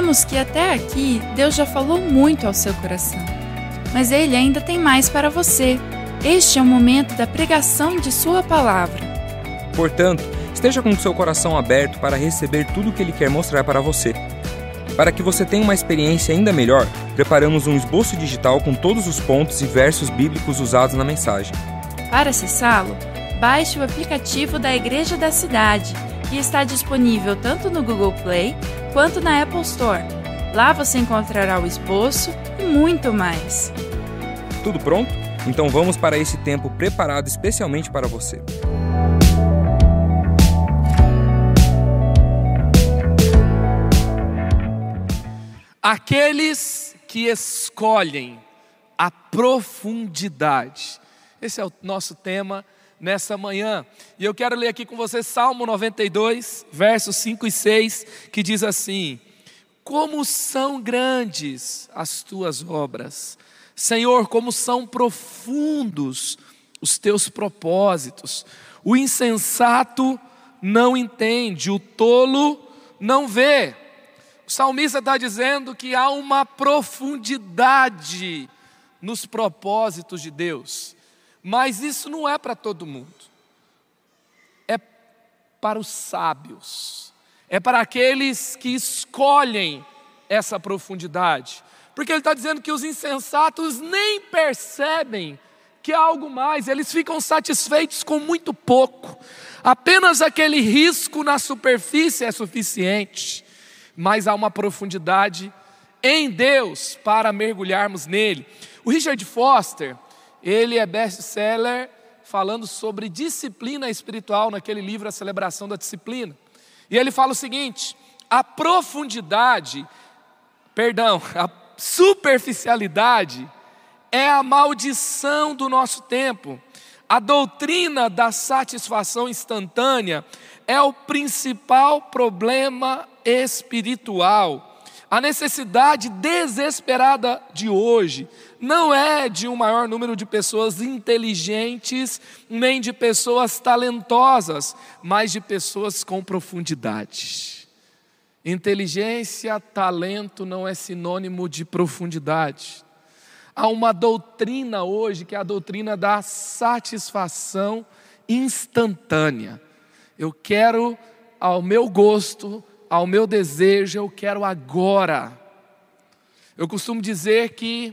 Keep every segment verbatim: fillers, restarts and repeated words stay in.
Vemos que até aqui Deus já falou muito ao seu coração, mas Ele ainda tem mais para você. Este é o momento da pregação de sua palavra. Portanto, esteja com o seu coração aberto para receber tudo o que Ele quer mostrar para você. Para que você tenha uma experiência ainda melhor, preparamos um esboço digital com todos os pontos e versos bíblicos usados na mensagem. Para acessá-lo, baixe o aplicativo da Igreja da Cidade, que está disponível tanto no Google Play quanto na Apple Store. Lá você encontrará o esboço e muito mais. Tudo pronto? Então vamos para esse tempo preparado especialmente para você. Aqueles que escolhem a profundidade. Esse é o nosso tema nessa manhã. E eu quero ler aqui com você Salmo noventa e dois, versos cinco e seis, que diz assim: como são grandes as tuas obras, Senhor, como são profundos os teus propósitos. O insensato não entende, o tolo não vê. O salmista está dizendo que há uma profundidade nos propósitos de Deus. Mas isso não é para todo mundo. É para os sábios. É para aqueles que escolhem essa profundidade. Porque ele está dizendo que os insensatos nem percebem que há algo mais. Eles ficam satisfeitos com muito pouco. Apenas aquele risco na superfície é suficiente. Mas há uma profundidade em Deus para mergulharmos nele. O Richard Foster, ele é best-seller falando sobre disciplina espiritual naquele livro A Celebração da Disciplina. E ele fala o seguinte: a profundidade, perdão, a superficialidade é a maldição do nosso tempo. A doutrina da satisfação instantânea é o principal problema espiritual. A necessidade desesperada de hoje não é de um maior número de pessoas inteligentes, nem de pessoas talentosas, mas de pessoas com profundidade. Inteligência, talento não é sinônimo de profundidade. Há uma doutrina hoje que é a doutrina da satisfação instantânea. Eu quero ao meu gosto, ao meu desejo, eu quero agora. Eu costumo dizer que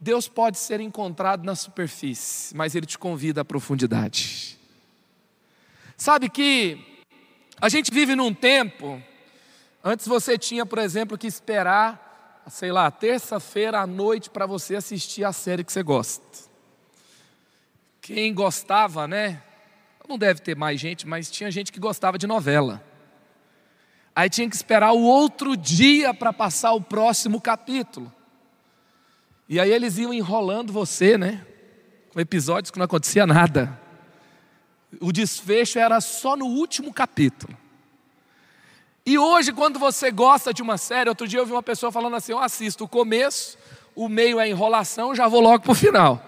Deus pode ser encontrado na superfície, mas Ele te convida à profundidade. Sabe que a gente vive num tempo, antes você tinha, por exemplo, que esperar sei lá, terça-feira à noite para você assistir a série que você gosta. Quem gostava, né? Não deve ter mais gente, mas tinha gente que gostava de novela. Aí tinha que esperar o outro dia para passar o próximo capítulo. E aí eles iam enrolando você, né? Com episódios que não acontecia nada. O desfecho era só no último capítulo. E hoje, quando você gosta de uma série, outro dia eu vi uma pessoa falando assim: eu assisto o começo, o meio é enrolação, já vou logo para o final.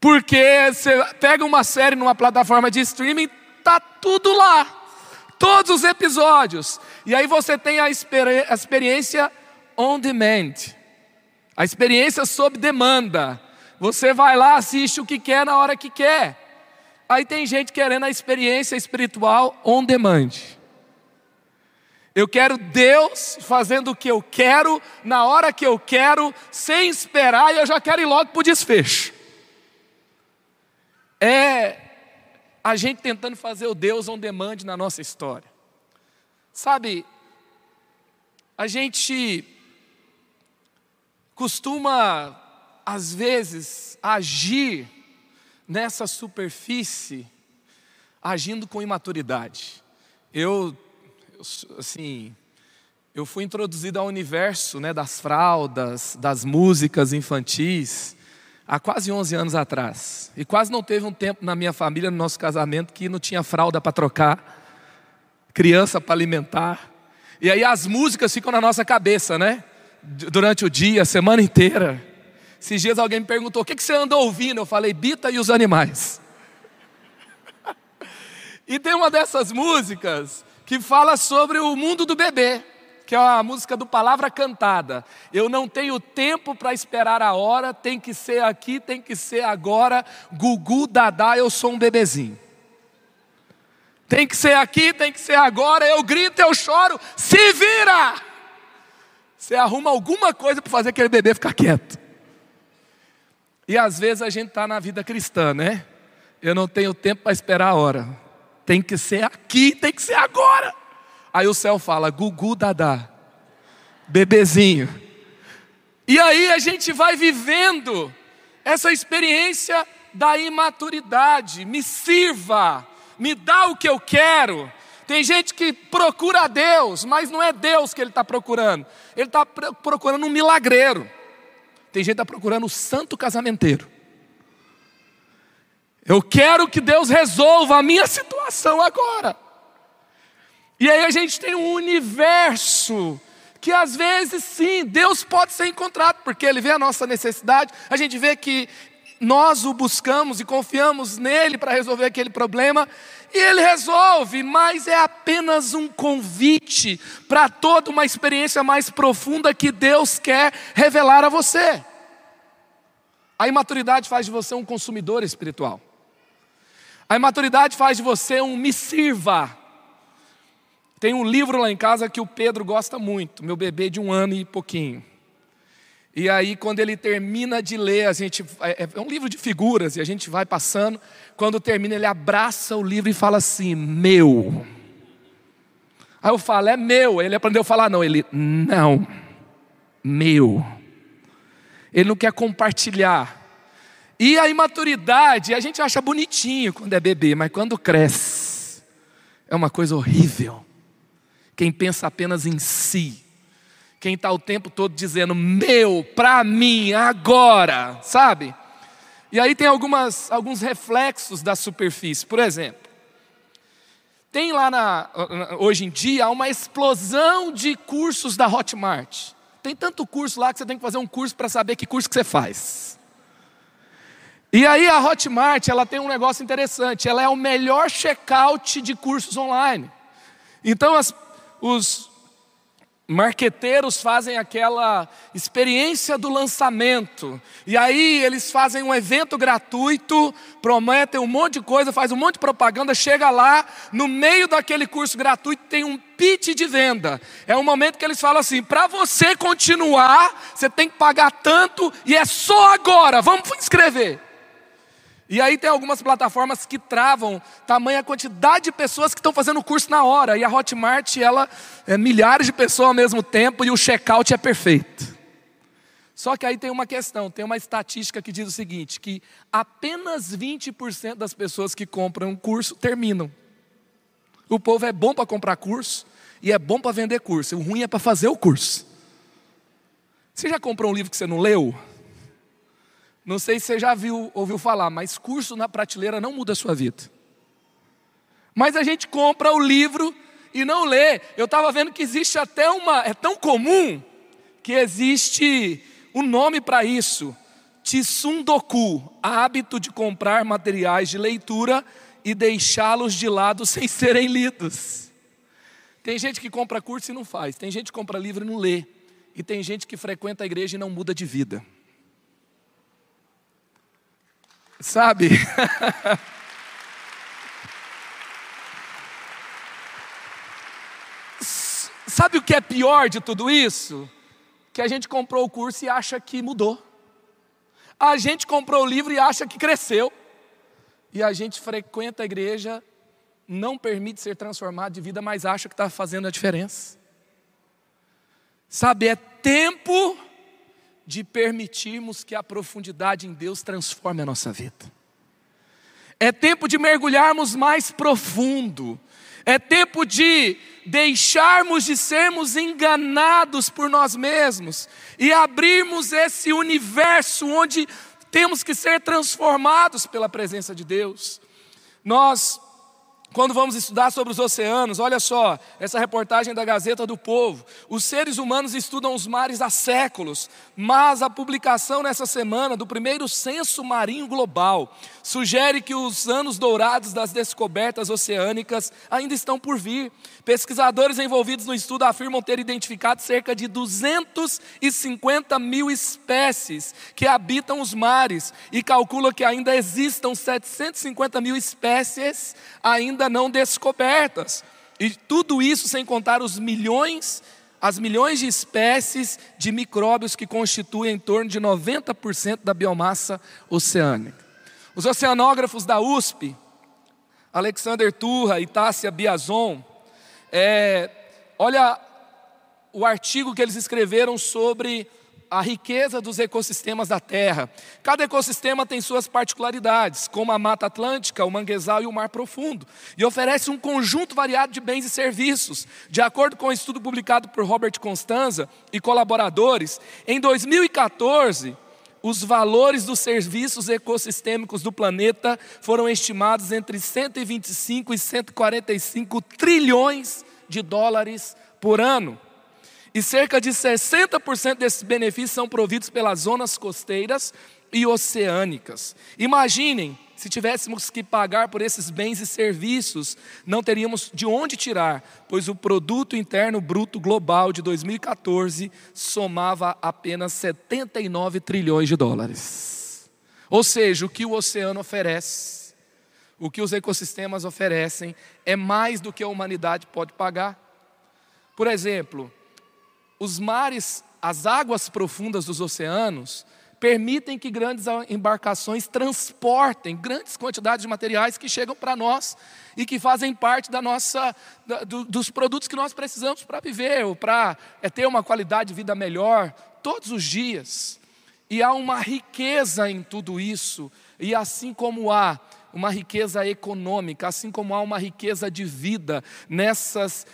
Porque você pega uma série numa plataforma de streaming, tá tudo lá, todos os episódios. E aí você tem a, experi- a experiência on demand, a experiência sob demanda. Você vai lá, assiste o que quer na hora que quer. Aí tem gente querendo a experiência espiritual on demand. Eu quero Deus fazendo o que eu quero, na hora que eu quero, sem esperar, e eu já quero ir logo para o desfecho. É a gente tentando fazer o Deus on demand na nossa história. Sabe, a gente costuma, às vezes, agir nessa superfície, agindo com imaturidade. Eu... Assim, eu fui introduzido ao universo, né, das fraldas, das músicas infantis, há quase onze anos atrás. E quase não teve um tempo na minha família, no nosso casamento, que não tinha fralda para trocar, criança para alimentar. E aí as músicas ficam na nossa cabeça, né? Durante o dia, a semana inteira. Esses dias alguém me perguntou: o que, que você anda ouvindo? Eu falei: Bita e os Animais. E tem uma dessas músicas que fala sobre o mundo do bebê. que é a música do Palavra Cantada. Eu não tenho tempo para esperar a hora, tem que ser aqui, tem que ser agora. Gugu, Dadá, eu sou um bebezinho. Tem que ser aqui, tem que ser agora. Eu grito, eu choro, se vira! Você arruma alguma coisa para fazer aquele bebê ficar quieto. E às vezes a gente está na vida cristã, né? Eu não tenho tempo para esperar a hora. Tem que ser aqui, tem que ser agora. Aí o céu fala, Gugu, Dadá, bebezinho. E aí a gente vai vivendo essa experiência da imaturidade. Me sirva, me dá o que eu quero. Tem gente que procura a Deus, mas não é Deus que ele está procurando. Ele está procurando um milagreiro. Tem gente que está procurando o santo casamenteiro. Eu quero que Deus resolva a minha situação agora. E aí a gente tem um universo que às vezes sim, Deus pode ser encontrado, porque Ele vê a nossa necessidade, a gente vê que nós o buscamos e confiamos nele para resolver aquele problema, e Ele resolve, mas é apenas um convite para toda uma experiência mais profunda que Deus quer revelar a você. A imaturidade faz de você um consumidor espiritual. A imaturidade faz de você um me sirva. Tem um livro lá em casa que o Pedro gosta muito, meu bebê de um ano e pouquinho. E aí quando ele termina de ler, a gente, é um livro de figuras e a gente vai passando. Quando termina ele abraça o livro e fala assim, meu. Aí eu falo, é meu. Ele aprendeu a falar não, ele, não, meu. Ele não quer compartilhar. E a imaturidade, a gente acha bonitinho quando é bebê, mas quando cresce, é uma coisa horrível. Quem pensa apenas em si. Quem está o tempo todo dizendo, meu, para mim, agora, sabe? E aí tem algumas, alguns reflexos da superfície. Por exemplo, tem lá, na, hoje em dia, uma explosão de cursos da Hotmart. Tem tanto curso lá que você tem que fazer um curso para saber que curso que você faz. E aí a Hotmart, ela tem um negócio interessante. Ela é o melhor check-out de cursos online. Então as... Os marqueteiros fazem aquela experiência do lançamento. E aí eles fazem um evento gratuito, prometem um monte de coisa, faz um monte de propaganda, chega lá, no meio daquele curso gratuito tem um pitch de venda. É um momento que eles falam assim, para você continuar, você tem que pagar tanto e é só agora, vamos inscrever. E aí tem algumas plataformas que travam tamanha quantidade de pessoas que estão fazendo o curso na hora. E a Hotmart, ela é milhares de pessoas ao mesmo tempo e o check-out é perfeito. Só que aí tem uma questão, tem uma estatística que diz o seguinte, que apenas vinte por cento das pessoas que compram um curso terminam. O povo é bom para comprar curso e é bom para vender curso. O ruim é para fazer o curso. Você já comprou um livro que você não leu? Não sei se você já viu, ouviu falar, mas curso na prateleira não muda a sua vida. Mas a gente compra o livro e não lê. Eu estava vendo que existe até uma... É tão comum que existe um nome para isso. Tsundoku, hábito de comprar materiais de leitura e deixá-los de lado sem serem lidos. Tem gente que compra curso e não faz. Tem gente que compra livro e não lê. E tem gente que frequenta a igreja e não muda de vida. Sabe? Sabe o que é pior de tudo isso? Que a gente comprou o curso e acha que mudou. A gente comprou o livro e acha que cresceu. E a gente frequenta a igreja, não permite ser transformado de vida, mas acha que está fazendo a diferença. Sabe, é tempo de permitirmos que a profundidade em Deus transforme a nossa vida. É tempo de mergulharmos mais profundo. É tempo de deixarmos de sermos enganados por nós mesmos. E abrirmos esse universo onde temos que ser transformados pela presença de Deus. Nós Quando vamos estudar sobre os oceanos, olha só, essa reportagem da Gazeta do Povo. Os seres humanos estudam os mares há séculos, mas a publicação nessa semana do primeiro censo marinho global sugere que os anos dourados das descobertas oceânicas ainda estão por vir. Pesquisadores envolvidos no estudo afirmam ter identificado cerca de duzentas e cinquenta mil espécies que habitam os mares e calculam que ainda existam setecentas e cinquenta mil espécies ainda não descobertas, e tudo isso sem contar os milhões, as milhões de espécies de micróbios que constituem em torno de noventa por cento da biomassa oceânica. Os oceanógrafos da U S P, Alexander Turra e Tássia Biazon, é, olha o artigo que eles escreveram sobre a riqueza dos ecossistemas da Terra. Cada ecossistema tem suas particularidades, como a Mata Atlântica, o manguezal e o mar profundo, e oferece um conjunto variado de bens e serviços. De acordo com um estudo publicado por Robert Constanza e colaboradores, em dois mil e quatorze, os valores dos serviços ecossistêmicos do planeta foram estimados entre cento e vinte e cinco e cento e quarenta e cinco trilhões de dólares por ano. E cerca de sessenta por cento desses benefícios são providos pelas zonas costeiras e oceânicas. Imaginem, se tivéssemos que pagar por esses bens e serviços, não teríamos de onde tirar, pois o produto interno bruto global de dois mil e quatorze somava apenas setenta e nove trilhões de dólares. Ou seja, o que o oceano oferece, o que os ecossistemas oferecem, é mais do que a humanidade pode pagar. Por exemplo, os mares, as águas profundas dos oceanos, permitem que grandes embarcações transportem grandes quantidades de materiais que chegam para nós e que fazem parte da nossa, da, do, dos produtos que nós precisamos para viver, ou para é, ter uma qualidade de vida melhor todos os dias. E há uma riqueza em tudo isso, e assim como há uma riqueza econômica, assim como há uma riqueza de vida nessas,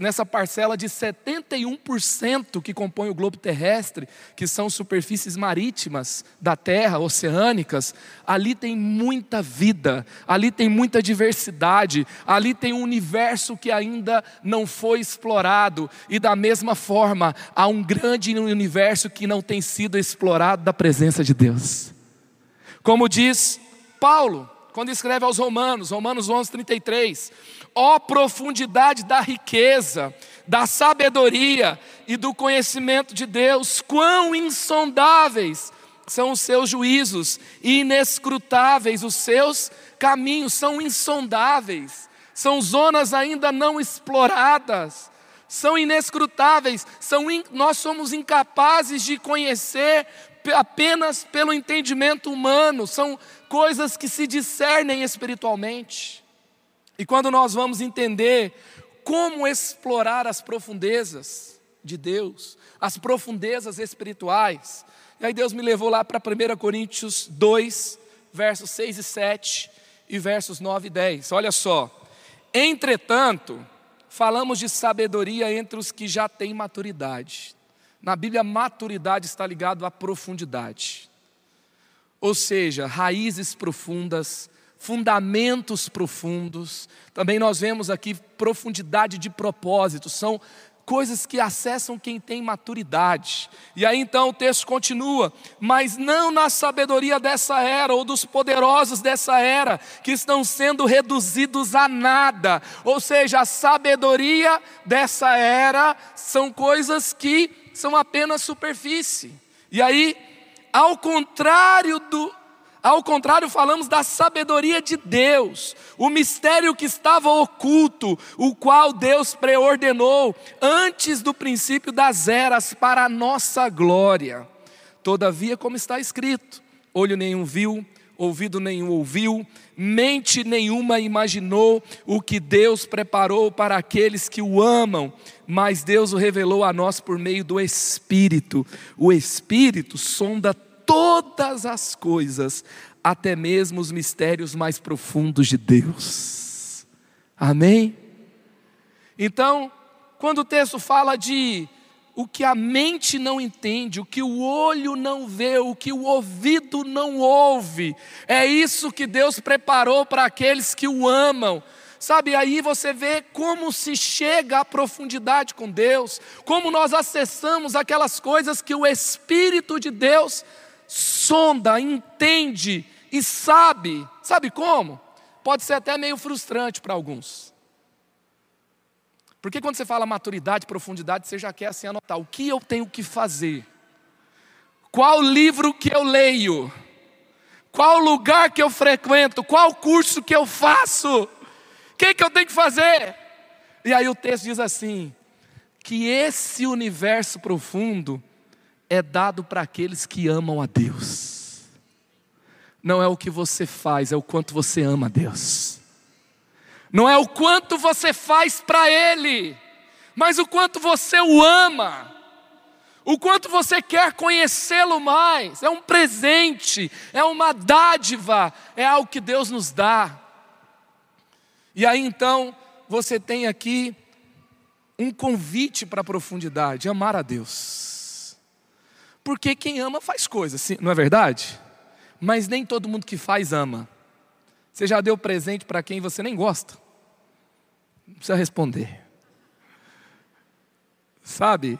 nessa parcela de setenta e um por cento que compõe o globo terrestre, que são superfícies marítimas da Terra, oceânicas, ali tem muita vida, ali tem muita diversidade, ali tem um universo que ainda não foi explorado, e da mesma forma, há um grande universo que não tem sido explorado da presença de Deus. Como diz Paulo, quando escreve aos Romanos, Romanos onze, trinta e três, ó profundidade da riqueza, da sabedoria e do conhecimento de Deus, quão insondáveis são os seus juízos, e inescrutáveis os seus caminhos, são insondáveis, são zonas ainda não exploradas, são inescrutáveis, são in... nós somos incapazes de conhecer apenas pelo entendimento humano, são coisas que se discernem espiritualmente. E quando nós vamos entender como explorar as profundezas de Deus, as profundezas espirituais, e aí Deus me levou lá para primeira Coríntios dois, versos seis e sete e versos nove e dez, olha só, entretanto, falamos de sabedoria entre os que já têm maturidade. Na Bíblia, maturidade está ligado à profundidade. Ou seja, raízes profundas, fundamentos profundos. Também nós vemos aqui profundidade de propósito. São coisas que acessam quem tem maturidade. E aí então o texto continua. Mas não na sabedoria dessa era, ou dos poderosos dessa era, que estão sendo reduzidos a nada. Ou seja, a sabedoria dessa era são coisas que são apenas superfície. E aí, ao contrário do, ao contrário, falamos da sabedoria de Deus, o mistério que estava oculto, o qual Deus preordenou antes do princípio das eras para a nossa glória. Todavia, como está escrito, olho nenhum viu, ouvido nenhum ouviu, mente nenhuma imaginou o que Deus preparou para aqueles que o amam, mas Deus o revelou a nós por meio do Espírito. O Espírito sonda todas as coisas, até mesmo os mistérios mais profundos de Deus. Amém? Então, quando o texto fala de o que a mente não entende, o que o olho não vê, o que o ouvido não ouve, é isso que Deus preparou para aqueles que o amam. Sabe, aí você vê como se chega à profundidade com Deus, como nós acessamos aquelas coisas que o Espírito de Deus sonda, entende e sabe. Sabe como? Pode ser até meio frustrante para alguns. Porque quando você fala maturidade, profundidade, você já quer assim anotar. O que eu tenho que fazer? Qual livro que eu leio? Qual lugar que eu frequento? Qual curso que eu faço? O que que eu tenho que fazer? E aí o texto diz assim, que esse universo profundo é dado para aqueles que amam a Deus. Não é o que você faz, é o quanto você ama a Deus. Não é o quanto você faz para Ele, mas o quanto você o ama, o quanto você quer conhecê-lo mais. É um presente, é uma dádiva, é algo que Deus nos dá. E aí então, você tem aqui um convite para a profundidade, amar a Deus. Porque quem ama faz coisas, não é verdade? Mas nem todo mundo que faz ama. Você já deu presente para quem você nem gosta? Não precisa responder. Sabe?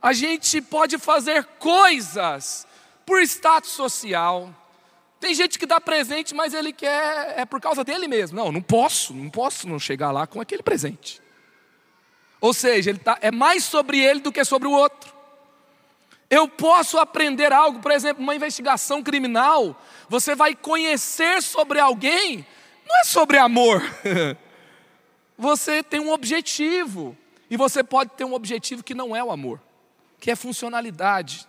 A gente pode fazer coisas por status social. Tem gente que dá presente, mas ele quer... é por causa dele mesmo. Não, não posso. Não posso não chegar lá com aquele presente. Ou seja, ele tá, é mais sobre ele do que sobre o outro. Eu posso aprender algo, por exemplo, uma investigação criminal. Você vai conhecer sobre alguém, não é sobre amor. Você tem um objetivo. E você pode ter um objetivo que não é o amor, que é funcionalidade,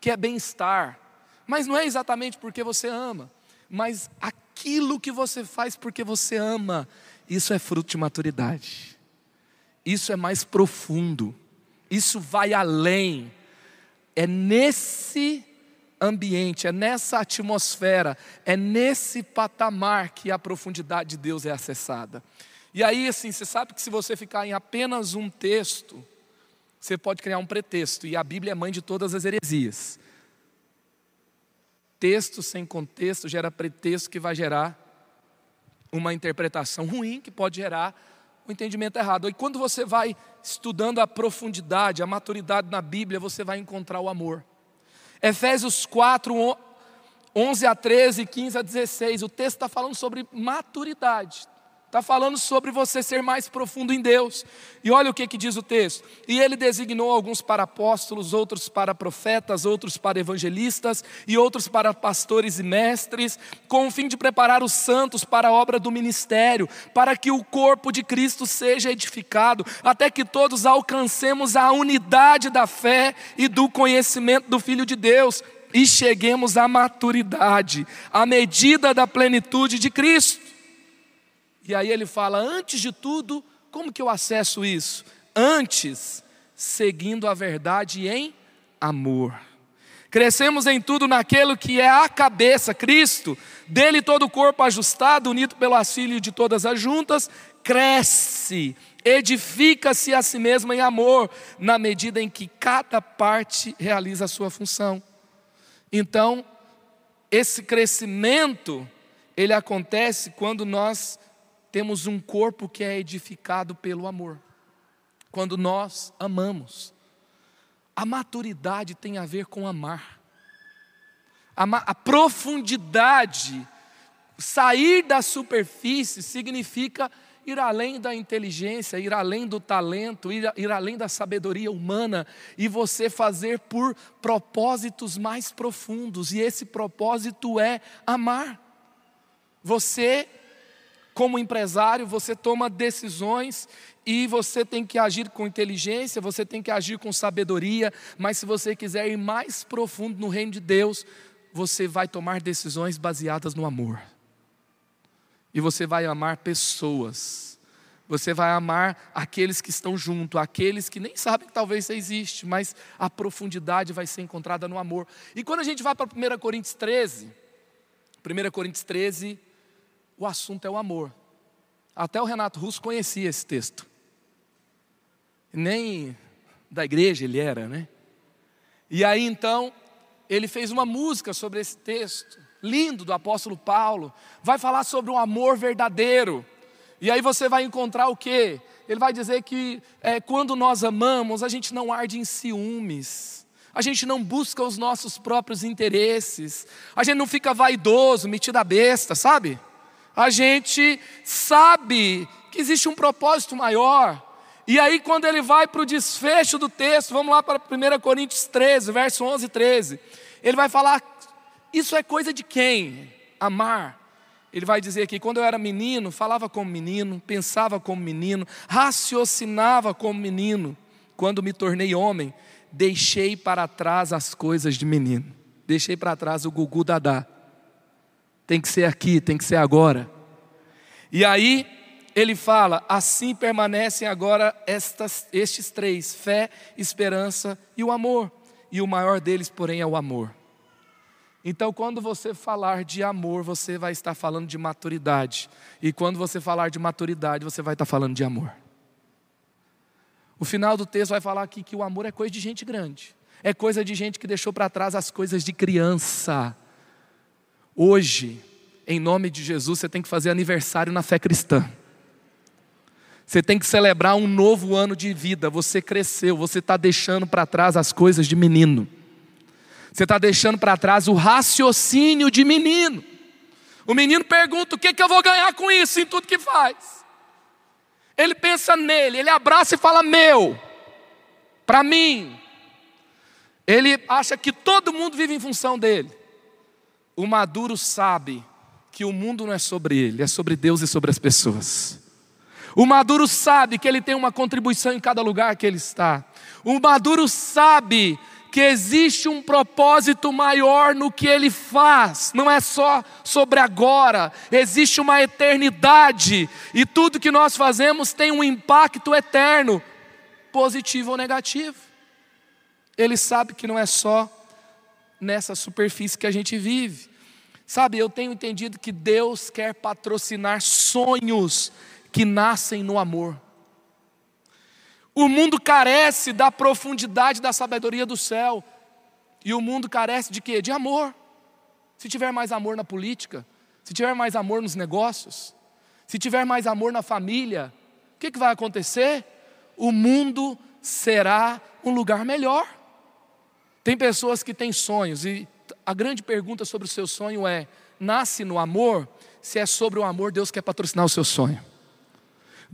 que é bem-estar. Mas não é exatamente porque você ama, mas aquilo que você faz porque você ama. Isso é fruto de maturidade. Isso é mais profundo. Isso vai além. É nesse ambiente, é nessa atmosfera, é nesse patamar que a profundidade de Deus é acessada. E aí, assim, você sabe que se você ficar em apenas um texto, você pode criar um pretexto. E a Bíblia é mãe de todas as heresias. Texto sem contexto gera pretexto que vai gerar uma interpretação ruim, que pode gerar o entendimento errado. E quando você vai estudando a profundidade, a maturidade na Bíblia, você vai encontrar o amor. Efésios quatro, onze a treze, quinze a dezesseis, o texto está falando sobre maturidade. Está falando sobre você ser mais profundo em Deus. E olha o que, que diz o texto. E ele designou alguns para apóstolos, outros para profetas, outros para evangelistas e outros para pastores e mestres, com o fim de preparar os santos para a obra do ministério, para que o corpo de Cristo seja edificado, até que todos alcancemos a unidade da fé e do conhecimento do Filho de Deus e cheguemos à maturidade, à medida da plenitude de Cristo. E aí ele fala, antes de tudo, como que eu acesso isso? Antes, seguindo a verdade em amor. Crescemos em tudo naquilo que é a cabeça, Cristo. Dele todo o corpo ajustado, unido pelo auxílio de todas as juntas, cresce, edifica-se a si mesmo em amor, na medida em que cada parte realiza a sua função. Então, esse crescimento, ele acontece quando nós temos um corpo que é edificado pelo amor. Quando nós amamos. A maturidade tem a ver com amar. A, ma- a profundidade, sair da superfície, significa ir além da inteligência, ir além do talento, ir, ir além da sabedoria humana. E você fazer por propósitos mais profundos. E esse propósito é amar. Você... como empresário, você toma decisões e você tem que agir com inteligência, você tem que agir com sabedoria, mas se você quiser ir mais profundo no reino de Deus, você vai tomar decisões baseadas no amor. E você vai amar pessoas, você vai amar aqueles que estão junto, aqueles que nem sabem que talvez você existe, mas a profundidade vai ser encontrada no amor. E quando a gente vai para primeira Coríntios treze, primeira Coríntios treze... o assunto é o amor. Até o Renato Russo conhecia esse texto. Nem da igreja ele era, né? E aí então, ele fez uma música sobre esse texto, lindo, do apóstolo Paulo. Vai falar sobre o amor verdadeiro. E aí você vai encontrar o quê? Ele vai dizer que é, quando nós amamos, a gente não arde em ciúmes. A gente não busca os nossos próprios interesses. A gente não fica vaidoso, metido a besta, sabe? A gente sabe que existe um propósito maior. E aí quando ele vai para o desfecho do texto, vamos lá para primeira Coríntios treze, verso onze e treze. Ele vai falar, isso é coisa de quem? Amar. Ele vai dizer aqui, quando eu era menino, falava como menino, pensava como menino, raciocinava como menino. Quando me tornei homem, deixei para trás as coisas de menino. Deixei para trás o gugu dadá. Tem que ser aqui, tem que ser agora. E aí ele fala, assim permanecem agora estas, estes três, fé, esperança e o amor. E o maior deles, porém, é o amor. Então quando você falar de amor, você vai estar falando de maturidade. E quando você falar de maturidade, você vai estar falando de amor. O final do texto vai falar aqui que o amor é coisa de gente grande. É coisa de gente que deixou para trás as coisas de criança. Hoje, em nome de Jesus, você tem que fazer aniversário na fé cristã. Você tem que celebrar um novo ano de vida. Você cresceu, você está deixando para trás as coisas de menino. Você está deixando para trás o raciocínio de menino. O menino pergunta, o que, que eu vou ganhar com isso, em tudo que faz? Ele pensa nele, ele abraça e fala, meu, para mim. Ele acha que todo mundo vive em função dele. O maduro sabe que o mundo não é sobre ele, é sobre Deus e sobre as pessoas. O maduro sabe que ele tem uma contribuição em cada lugar que ele está. O maduro sabe que existe um propósito maior no que ele faz. Não é só sobre agora. Existe uma eternidade. E tudo que nós fazemos tem um impacto eterno. Positivo ou negativo. Ele sabe que não é só nessa superfície que a gente vive. Sabe, eu tenho entendido que Deus quer patrocinar sonhos que nascem no amor. O mundo carece da profundidade da sabedoria do céu. E o mundo carece de quê? De amor. Se tiver mais amor na política, se tiver mais amor nos negócios, se tiver mais amor na família, o que, que vai acontecer? O mundo será um lugar melhor. Tem pessoas que têm sonhos e a grande pergunta sobre o seu sonho é, nasce no amor? Se é sobre o amor, Deus quer patrocinar o seu sonho.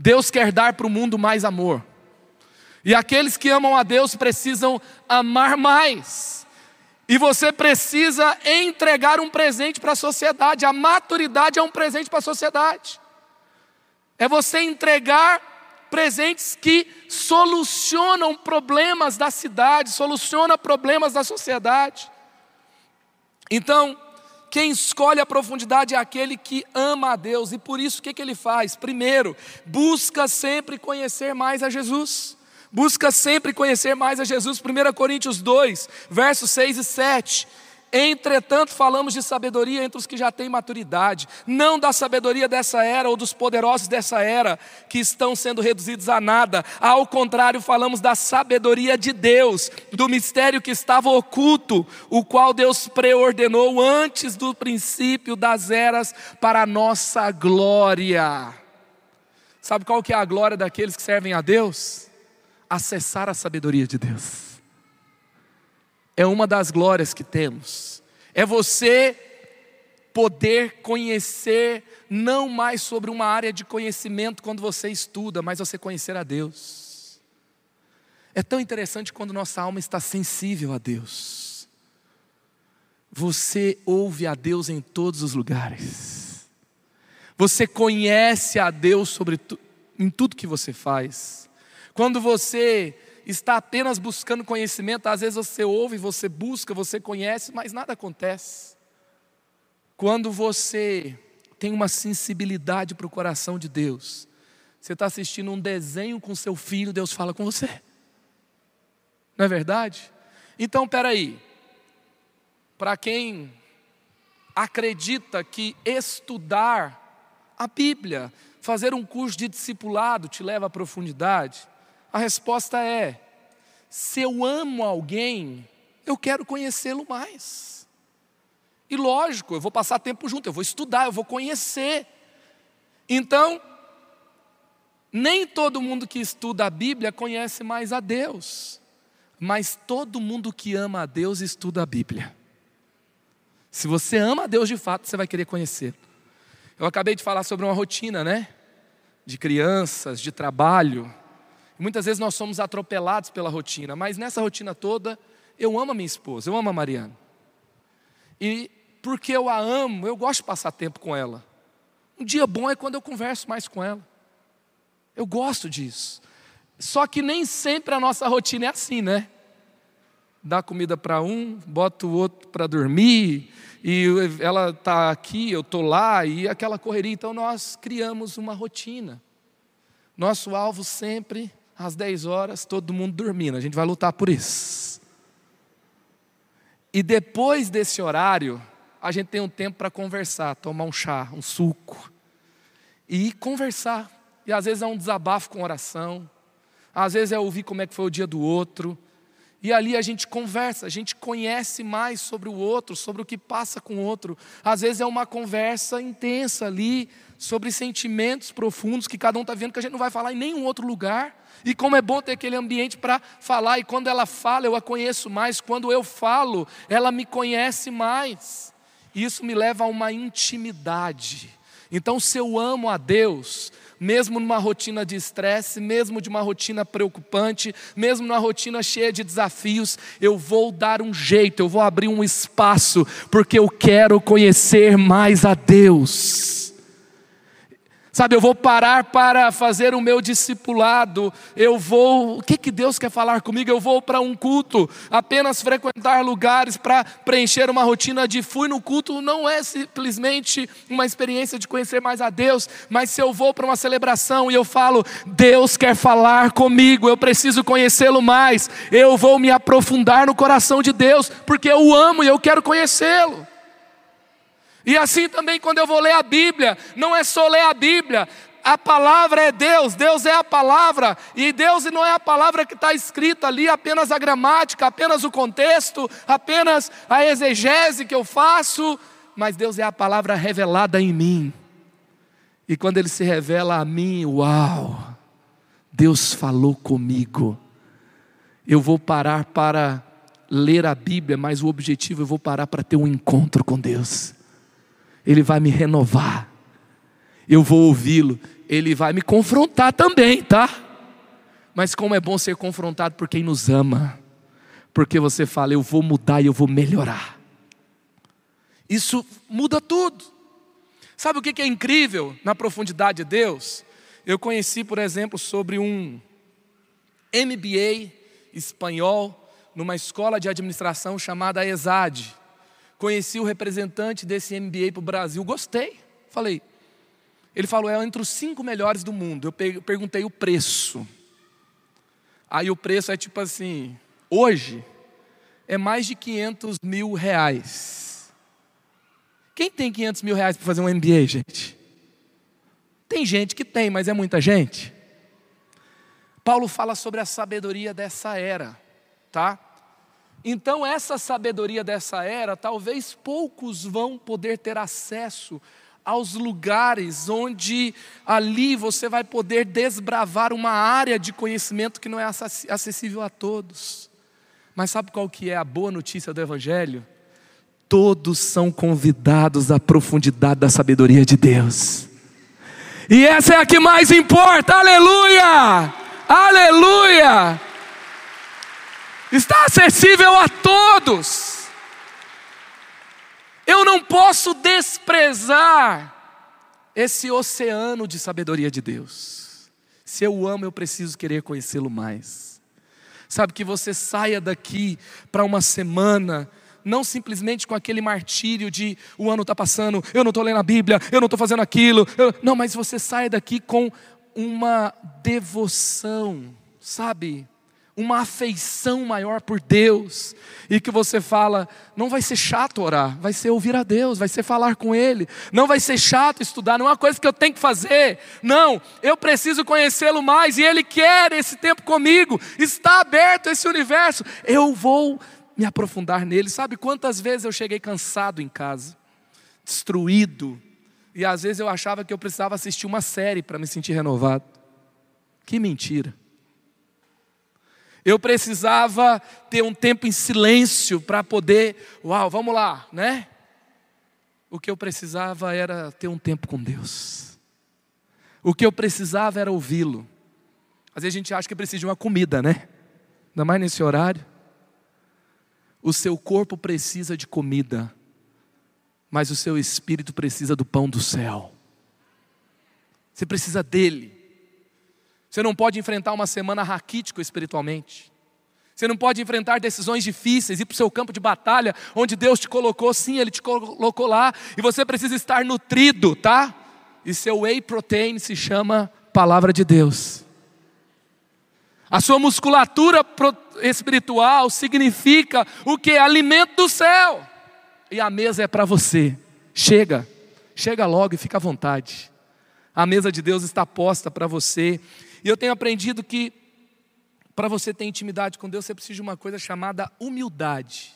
Deus quer dar para o mundo mais amor. E aqueles que amam a Deus precisam amar mais. E você precisa entregar um presente para a sociedade. A maturidade é um presente para a sociedade. É você entregar presentes que solucionam problemas da cidade, solucionam problemas da sociedade. Então, quem escolhe a profundidade é aquele que ama a Deus. E por isso, o que, que ele faz? Primeiro, busca sempre conhecer mais a Jesus. Busca sempre conhecer mais a Jesus. primeira Coríntios dois, versos seis e sete. Entretanto, falamos de sabedoria entre os que já têm maturidade. Não da sabedoria dessa era ou dos poderosos dessa era, que estão sendo reduzidos a nada. Ao contrário, falamos da sabedoria de Deus, do mistério que estava oculto, o qual Deus preordenou antes do princípio das eras para a nossa glória. Sabe qual que é a glória daqueles que servem a Deus? Acessar a sabedoria de Deus. É uma das glórias que temos. É você poder conhecer, não mais sobre uma área de conhecimento quando você estuda, mas você conhecer a Deus. É tão interessante quando nossa alma está sensível a Deus. Você ouve a Deus em todos os lugares. Você conhece a Deus sobre tu, em tudo que você faz. Quando você está apenas buscando conhecimento, às vezes você ouve, você busca, você conhece, mas nada acontece. Quando você tem uma sensibilidade para o coração de Deus, você está assistindo um desenho com seu filho, Deus fala com você. Não é verdade? Então, peraí. Para quem acredita que estudar a Bíblia, fazer um curso de discipulado te leva à profundidade, a resposta é, se eu amo alguém, eu quero conhecê-lo mais. E lógico, eu vou passar tempo junto, eu vou estudar, eu vou conhecer. Então, Nem todo mundo que estuda a Bíblia conhece mais a Deus. Mas todo mundo que ama a Deus estuda a Bíblia. Se você ama a Deus de fato, você vai querer conhecer. Eu acabei de falar sobre uma rotina, né? De crianças, de trabalho. Muitas vezes nós somos atropelados pela rotina. Mas nessa rotina toda, eu amo a minha esposa, eu amo a Mariana. E porque eu a amo, eu gosto de passar tempo com ela. Um dia bom é quando eu converso mais com ela. Eu gosto disso. Só que nem sempre a nossa rotina é assim, né? Dá comida para um, bota o outro para dormir, e ela está aqui, eu estou lá, e aquela correria. Então nós criamos uma rotina. Nosso alvo sempre, às dez horas, todo mundo dormindo. A gente vai lutar por isso. E depois desse horário, a gente tem um tempo para conversar, tomar um chá, um suco. E conversar. E às vezes é um desabafo com oração. Às vezes é ouvir como é que foi o dia do outro. E ali a gente conversa, a gente conhece mais sobre o outro, sobre o que passa com o outro. Às vezes é uma conversa intensa ali, sobre sentimentos profundos que cada um está vendo que a gente não vai falar em nenhum outro lugar. E como é bom ter aquele ambiente para falar. E quando ela fala, eu a conheço mais. Quando eu falo, ela me conhece mais. E isso me leva a uma intimidade. Então, se eu amo a Deus, mesmo numa rotina de estresse, mesmo de uma rotina preocupante, mesmo numa rotina cheia de desafios, eu vou dar um jeito, eu vou abrir um espaço, porque eu quero conhecer mais a Deus. Sabe, eu vou parar para fazer o meu discipulado, eu vou, o que, que Deus quer falar comigo? Eu vou para um culto, apenas frequentar lugares para preencher uma rotina de fui no culto, não é simplesmente uma experiência de conhecer mais a Deus, mas se eu vou para uma celebração e eu falo, Deus quer falar comigo, eu preciso conhecê-lo mais, eu vou me aprofundar no coração de Deus, porque eu o amo e eu quero conhecê-lo. E assim também quando eu vou ler a Bíblia, não é só ler a Bíblia, a palavra é Deus, Deus é a palavra, e Deus não é a palavra que está escrita ali, apenas a gramática, apenas o contexto, apenas a exegese que eu faço, mas Deus é a palavra revelada em mim. E quando Ele se revela a mim, uau, Deus falou comigo. Eu vou parar para ler a Bíblia, mas o objetivo eu vou parar para ter um encontro com Deus. Ele vai me renovar, eu vou ouvi-lo, Ele vai me confrontar também, tá? Mas como é bom ser confrontado por quem nos ama, porque você fala, eu vou mudar e eu vou melhorar. Isso muda tudo. Sabe o que é incrível na profundidade de Deus? Eu conheci, por exemplo, sobre um M B A espanhol, numa escola de administração chamada ESADE. Conheci o representante desse M B A para o Brasil, gostei, falei. Ele falou, é entre os cinco melhores do mundo. Eu perguntei o preço. Aí o preço é tipo assim, hoje é mais de quinhentos mil reais. Quem tem quinhentos mil reais para fazer um M B A, gente? Tem gente que tem, mas é muita gente. Paulo fala sobre a sabedoria dessa era, tá? Então essa sabedoria dessa era, talvez poucos vão poder ter acesso aos lugares onde ali você vai poder desbravar uma área de conhecimento que não é acessível a todos. Mas sabe qual que é a boa notícia do Evangelho? Todos são convidados à profundidade da sabedoria de Deus. E essa é a que mais importa, aleluia, aleluia. Está acessível a todos. Eu não posso desprezar esse oceano de sabedoria de Deus. Se eu o amo, eu preciso querer conhecê-lo mais. Sabe, que você saia daqui para uma semana, não simplesmente com aquele martírio de o ano está passando, eu não estou lendo a Bíblia, eu não estou fazendo aquilo. Eu... Não, mas você saia daqui com uma devoção, sabe? Uma afeição maior por Deus, e que você fala, não vai ser chato orar, vai ser ouvir a Deus, vai ser falar com Ele, não vai ser chato estudar, não é uma coisa que eu tenho que fazer, não, eu preciso conhecê-lo mais, e Ele quer esse tempo comigo, está aberto esse universo, eu vou me aprofundar nele. Sabe quantas vezes eu cheguei cansado em casa, destruído, e às vezes eu achava que eu precisava assistir uma série para me sentir renovado. Que mentira. Eu precisava ter um tempo em silêncio para poder... Uau, vamos lá, né? O que eu precisava era ter um tempo com Deus. O que eu precisava era ouvi-lo. Às vezes a gente acha que precisa de uma comida, né? Ainda mais nesse horário. O seu corpo precisa de comida, mas o seu espírito precisa do pão do céu. Você precisa dele. Você não pode enfrentar uma semana raquítica espiritualmente. Você não pode enfrentar decisões difíceis, ir para o seu campo de batalha, onde Deus te colocou, sim, Ele te colocou lá. E você precisa estar nutrido, tá? E seu whey protein se chama Palavra de Deus. A sua musculatura espiritual significa o quê? Alimento do céu. E a mesa é para você. Chega, chega logo e fica à vontade. A mesa de Deus está posta para você. E eu tenho aprendido que para você ter intimidade com Deus, você precisa de uma coisa chamada humildade.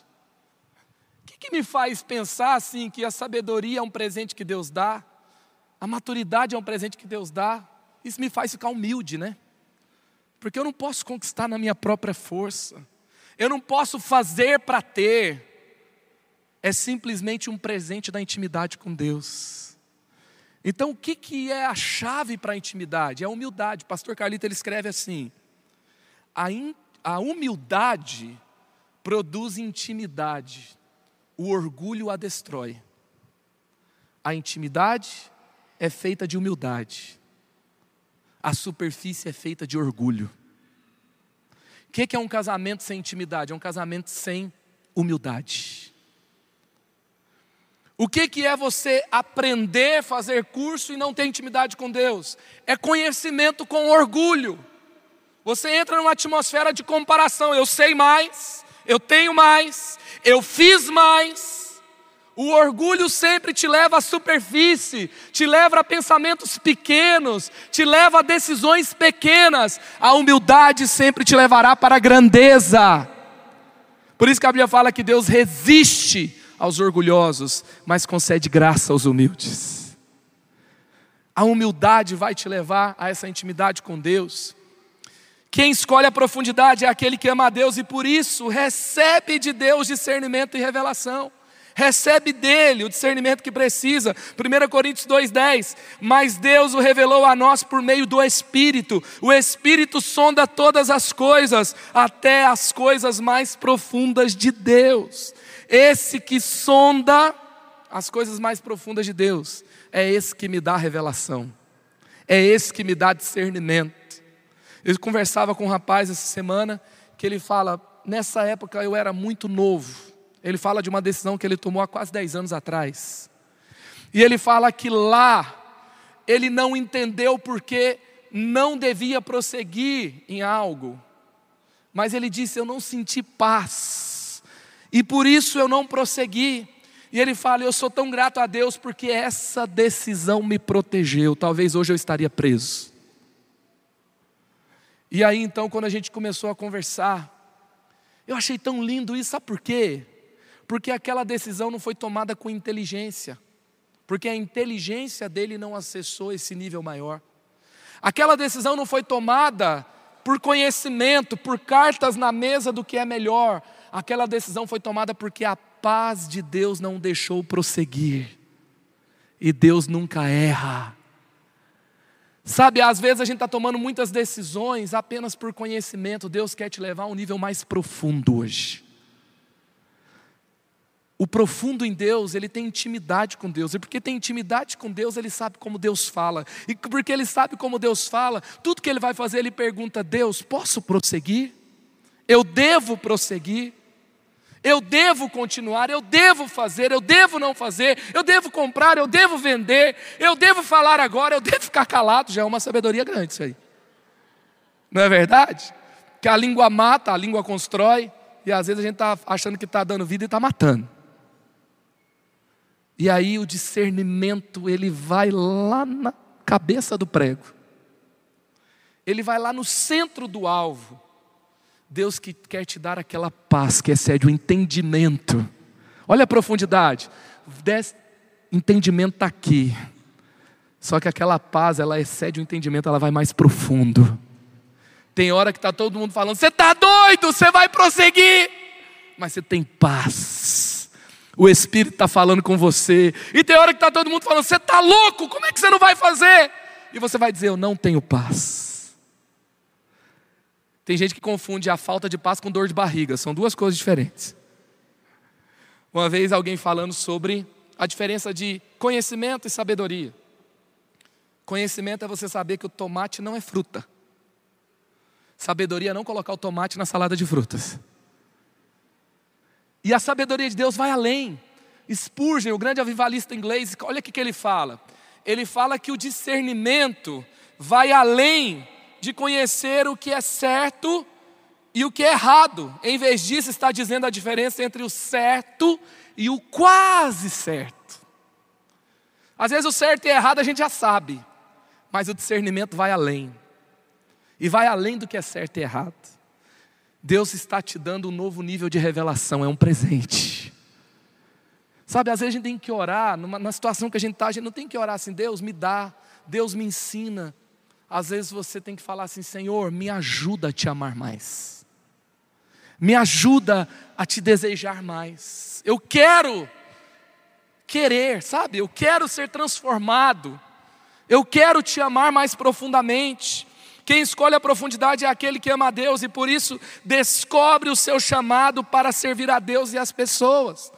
O que, que me faz pensar assim que a sabedoria é um presente que Deus dá? A maturidade é um presente que Deus dá? Isso me faz ficar humilde, né? Porque eu não posso conquistar na minha própria força. Eu não posso fazer para ter. É simplesmente um presente da intimidade com Deus. Então o que, que é a chave para a intimidade? É a humildade. O pastor Carlito ele escreve assim: a, in, a humildade produz intimidade, o orgulho a destrói. A intimidade é feita de humildade, a superfície é feita de orgulho. O que, que é um casamento sem intimidade? É um casamento sem humildade. O que, que é você aprender, fazer curso e não ter intimidade com Deus? É conhecimento com orgulho. Você entra numa atmosfera de comparação. Eu sei mais, eu tenho mais, eu fiz mais. O orgulho sempre te leva à superfície, te leva a pensamentos pequenos, te leva a decisões pequenas. A humildade sempre te levará para a grandeza. Por isso que a Bíblia fala que Deus resiste aos orgulhosos, mas concede graça aos humildes. A humildade vai te levar a essa intimidade com Deus. Quem escolhe a profundidade é aquele que ama a Deus e por isso recebe de Deus discernimento e revelação. Recebe dele o discernimento que precisa. Primeira Coríntios dois, dez. Mas Deus o revelou a nós por meio do Espírito. O Espírito sonda todas as coisas, até as coisas mais profundas de Deus. Esse que sonda as coisas mais profundas de Deus, é esse que me dá revelação, é esse que me dá discernimento. Eu conversava com um rapaz essa semana, que ele fala, nessa época eu era muito novo. Ele fala de uma decisão que ele tomou há quase dez anos atrás. E ele fala que lá, ele não entendeu porque não devia prosseguir em algo. Mas ele disse, eu não senti paz. E por isso eu não prossegui. E ele fala, eu sou tão grato a Deus porque essa decisão me protegeu. Talvez hoje eu estaria preso. E aí então quando a gente começou a conversar, eu achei tão lindo isso, sabe por quê? Porque aquela decisão não foi tomada com inteligência. Porque a inteligência dele não acessou esse nível maior. Aquela decisão não foi tomada por conhecimento, por cartas na mesa do que é melhor. Aquela decisão foi tomada porque a paz de Deus não deixou prosseguir. E Deus nunca erra. Sabe, às vezes a gente está tomando muitas decisões apenas por conhecimento. Deus quer te levar a um nível mais profundo hoje. O profundo em Deus, ele tem intimidade com Deus. E porque tem intimidade com Deus, ele sabe como Deus fala. E porque ele sabe como Deus fala, tudo que ele vai fazer, ele pergunta, Deus, posso prosseguir? Eu devo prosseguir? Eu devo continuar, eu devo fazer, eu devo não fazer, eu devo comprar, eu devo vender, eu devo falar agora, eu devo ficar calado. Já é uma sabedoria grande isso aí. Não é verdade? Que a língua mata, a língua constrói, e às vezes a gente está achando que está dando vida e está matando. E aí o discernimento, ele vai lá na cabeça do prego. Ele vai lá no centro do alvo. Deus que quer te dar aquela paz que excede o entendimento. Olha a profundidade. Entendimento está aqui. Só que aquela paz, ela excede o entendimento, ela vai mais profundo. Tem hora que está todo mundo falando, você está doido, você vai prosseguir. Mas você tem paz. O Espírito está falando com você. E tem hora que está todo mundo falando, você está louco, como é que você não vai fazer? E você vai dizer, eu não tenho paz. Tem gente que confunde a falta de paz com dor de barriga. São duas coisas diferentes. Uma vez alguém falando sobre a diferença de conhecimento e sabedoria. Conhecimento é você saber que o tomate não é fruta. Sabedoria é não colocar o tomate na salada de frutas. E a sabedoria de Deus vai além. Spurgeon, o grande avivalista inglês, olha o que ele fala. Ele fala que o discernimento vai além de conhecer o que é certo e o que é errado. Em vez disso, está dizendo a diferença entre o certo e o quase certo. Às vezes o certo e o errado a gente já sabe, mas o discernimento vai além. E vai além do que é certo e errado. Deus está te dando um novo nível de revelação, é um presente. Sabe, às vezes a gente tem que orar, numa, na situação que a gente está, a gente não tem que orar assim, Deus me dá, Deus me ensina. Às vezes você tem que falar assim, Senhor, me ajuda a te amar mais. Me ajuda a te desejar mais. Eu quero querer, sabe? Eu quero ser transformado. Eu quero te amar mais profundamente. Quem escolhe a profundidade é aquele que ama a Deus e por isso descobre o seu chamado para servir a Deus e as pessoas.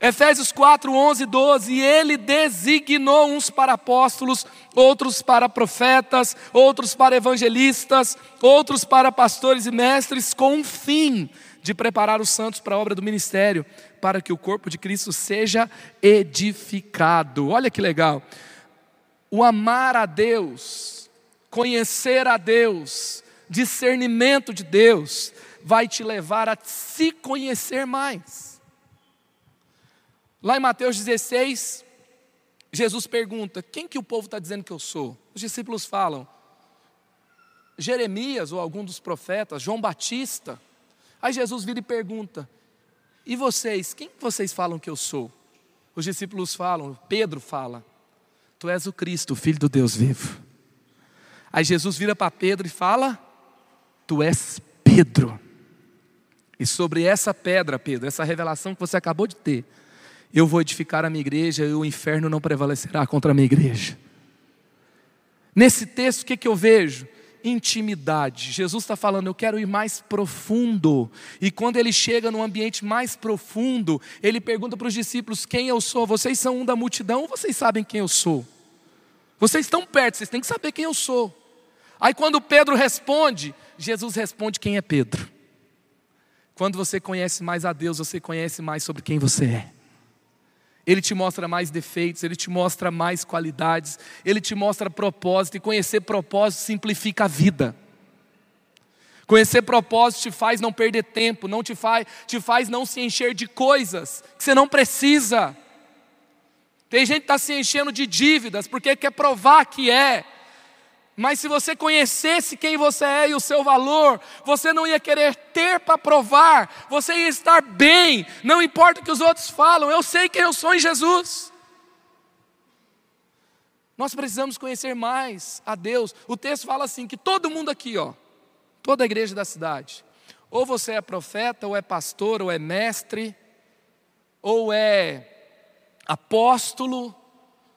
Efésios quatro, onze e doze. E ele designou uns para apóstolos, outros para profetas, outros para evangelistas, outros para pastores e mestres, com o fim de preparar os santos para a obra do ministério, para que o corpo de Cristo seja edificado. Olha que legal. O amar a Deus, conhecer a Deus, discernimento de Deus, vai te levar a se conhecer mais. Lá em Mateus dezesseis, Jesus pergunta, quem que o povo está dizendo que eu sou? Os discípulos falam, Jeremias ou algum dos profetas, João Batista. Aí Jesus vira e pergunta, e vocês, quem que vocês falam que eu sou? Os discípulos falam, Pedro fala, tu és o Cristo, o Filho do Deus vivo. Aí Jesus vira para Pedro e fala, tu és Pedro. E sobre essa pedra, Pedro, essa revelação que você acabou de ter, eu vou edificar a minha igreja e o inferno não prevalecerá contra a minha igreja. Nesse texto, o que, que eu vejo? Intimidade. Jesus está falando, eu quero ir mais profundo. E quando ele chega num ambiente mais profundo, ele pergunta para os discípulos, quem eu sou? Vocês são um da multidão ou vocês sabem quem eu sou? Vocês estão perto, vocês têm que saber quem eu sou. Aí quando Pedro responde, Jesus responde quem é Pedro. Quando você conhece mais a Deus, você conhece mais sobre quem você é. Ele te mostra mais defeitos, Ele te mostra mais qualidades, Ele te mostra propósito. E conhecer propósito simplifica a vida. Conhecer propósito te faz não perder tempo, não te faz, te faz não se encher de coisas que você não precisa. Tem gente que está se enchendo de dívidas porque quer provar que é. Mas se você conhecesse quem você é e o seu valor, você não ia querer ter para provar. Você ia estar bem, não importa o que os outros falam. Eu sei quem eu sou em Jesus. Nós precisamos conhecer mais a Deus. O texto fala assim, que todo mundo aqui, ó, toda a igreja da cidade, ou você é profeta, ou é pastor, ou é mestre, ou é apóstolo,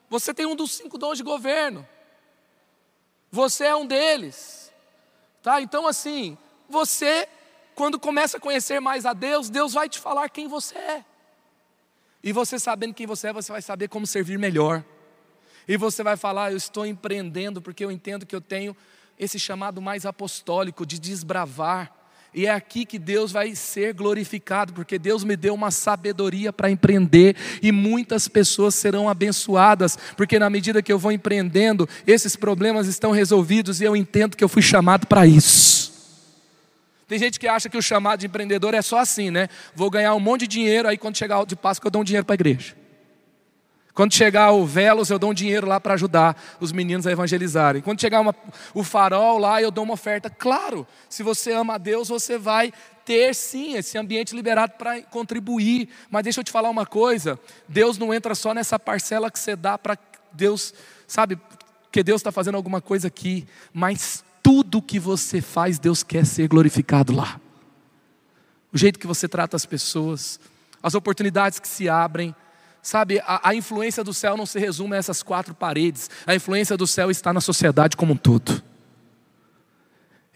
você tem um dos cinco dons de governo, você é um deles, tá? Então assim, você, quando começa a conhecer mais a Deus, Deus vai te falar quem você é, e você sabendo quem você é, você vai saber como servir melhor, e você vai falar, eu estou empreendendo, porque eu entendo que eu tenho esse chamado mais apostólico, de desbravar, e é aqui que Deus vai ser glorificado, porque Deus me deu uma sabedoria para empreender, e muitas pessoas serão abençoadas, porque na medida que eu vou empreendendo, esses problemas estão resolvidos, e eu entendo que eu fui chamado para isso. Tem gente que acha que o chamado de empreendedor é só assim, né? Vou ganhar um monte de dinheiro, aí quando chegar o de Páscoa eu dou um dinheiro para a igreja. Quando chegar o Velos, eu dou um dinheiro lá para ajudar os meninos a evangelizarem. Quando chegar uma, o Farol lá, eu dou uma oferta. Claro, se você ama a Deus, você vai ter sim esse ambiente liberado para contribuir. Mas deixa eu te falar uma coisa. Deus não entra só nessa parcela que você dá para Deus, sabe? Porque Deus está fazendo alguma coisa aqui. Mas tudo que você faz, Deus quer ser glorificado lá. O jeito que você trata as pessoas, as oportunidades que se abrem. Sabe, a, a influência do céu não se resume a essas quatro paredes. A influência do céu está na sociedade como um todo.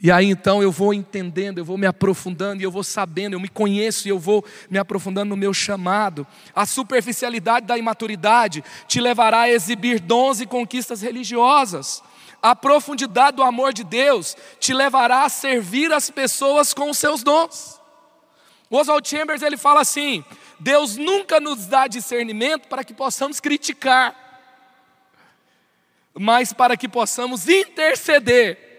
E aí então eu vou entendendo, eu vou me aprofundando, e eu vou sabendo, eu me conheço e eu vou me aprofundando no meu chamado. A superficialidade da imaturidade te levará a exibir dons e conquistas religiosas. A profundidade do amor de Deus te levará a servir as pessoas com os seus dons. Oswald Chambers, ele fala assim: Deus nunca nos dá discernimento para que possamos criticar, mas para que possamos interceder.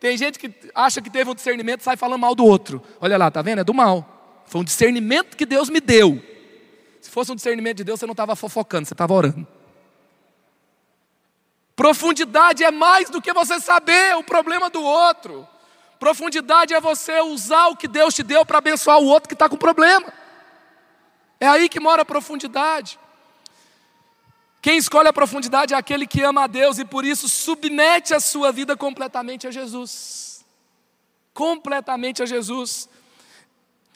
Tem gente que acha que teve um discernimento e sai falando mal do outro. Olha lá, tá vendo? É do mal. Foi um discernimento que Deus me deu. Se fosse um discernimento de Deus, você não estava fofocando, você estava orando. Profundidade é mais do que você saber o problema do outro. Profundidade é você usar o que Deus te deu para abençoar o outro que está com problema. É aí que mora a profundidade. Quem escolhe a profundidade é aquele que ama a Deus e por isso submete a sua vida completamente a Jesus. Completamente a Jesus.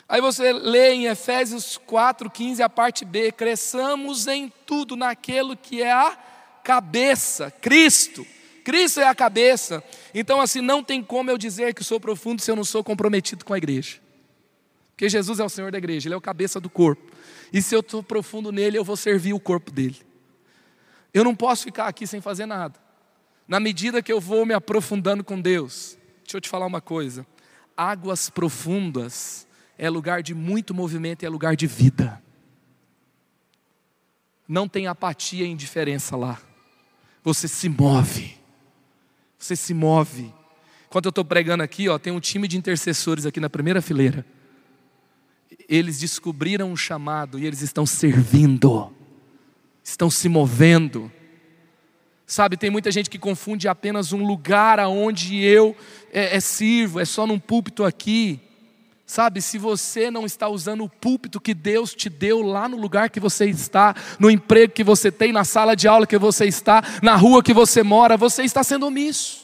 Aí você lê em Efésios quatro, quinze, a parte B: cresçamos em tudo naquilo que é a cabeça, Cristo. Cristo é a cabeça. Então assim, não tem como eu dizer que sou profundo se eu não sou comprometido com a igreja. Porque Jesus é o Senhor da igreja, Ele é o cabeça do corpo. E se eu estou profundo nele, eu vou servir o corpo dele. Eu não posso ficar aqui sem fazer nada. Na medida que eu vou me aprofundando com Deus, deixa eu te falar uma coisa: águas profundas é lugar de muito movimento e é lugar de vida. Não tem apatia e indiferença lá. Você se move. Você se move. Enquanto eu estou pregando aqui, ó, tem um time de intercessores aqui na primeira fileira. Eles descobriram um chamado e eles estão servindo, estão se movendo. Sabe, tem muita gente que confunde apenas um lugar aonde eu é, é sirvo, é só num púlpito aqui. Sabe, se você não está usando o púlpito que Deus te deu lá no lugar que você está, no emprego que você tem, na sala de aula que você está, na rua que você mora, você está sendo omisso.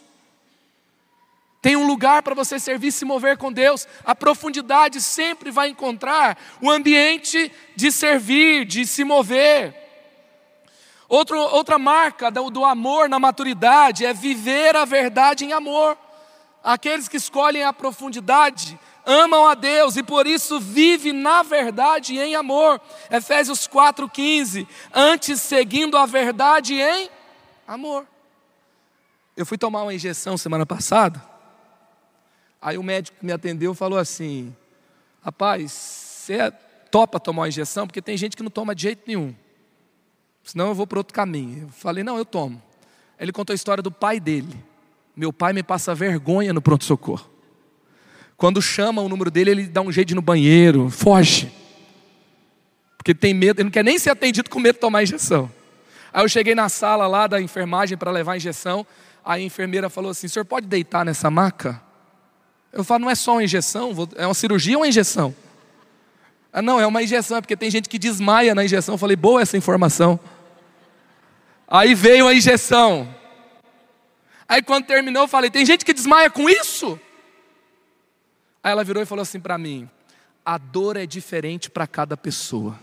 Tem um lugar para você servir e se mover com Deus. A profundidade sempre vai encontrar o ambiente de servir, de se mover. Outro, outra marca do, do amor na maturidade é viver a verdade em amor. Aqueles que escolhem a profundidade amam a Deus e por isso vivem na verdade e em amor. Efésios quatro, quinze, antes seguindo a verdade em amor. Eu fui tomar uma injeção semana passada. Aí o médico que me atendeu falou assim: rapaz, você topa tomar uma injeção? Porque tem gente que não toma de jeito nenhum. Senão eu vou para outro caminho. Eu falei: não, eu tomo. Ele contou a história do pai dele. Meu pai me passa vergonha no pronto-socorro. Quando chama o número dele, ele dá um jeito de ir no banheiro, foge. Porque ele tem medo, ele não quer nem ser atendido com medo de tomar a injeção. Aí eu cheguei na sala lá da enfermagem para levar a injeção. Aí a enfermeira falou assim: o senhor pode deitar nessa maca? Eu falo: não é só uma injeção? É uma cirurgia ou uma injeção? Ah, não, é uma injeção, porque tem gente que desmaia na injeção. Eu falei: boa essa informação. Aí veio a injeção. Aí quando terminou, eu falei: tem gente que desmaia com isso? Aí ela virou e falou assim para mim: a dor é diferente para cada pessoa.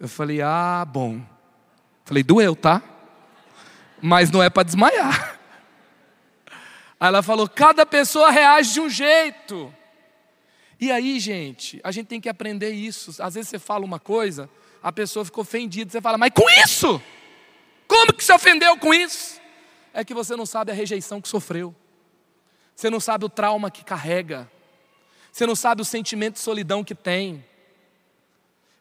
Eu falei: ah, bom. Eu falei: doeu, tá? Mas não é para desmaiar. Aí ela falou: cada pessoa reage de um jeito. E aí, gente, a gente tem que aprender isso. Às vezes você fala uma coisa, a pessoa fica ofendida. Você fala: mas com isso? Como que se ofendeu com isso? É que você não sabe a rejeição que sofreu. Você não sabe o trauma que carrega. Você não sabe o sentimento de solidão que tem.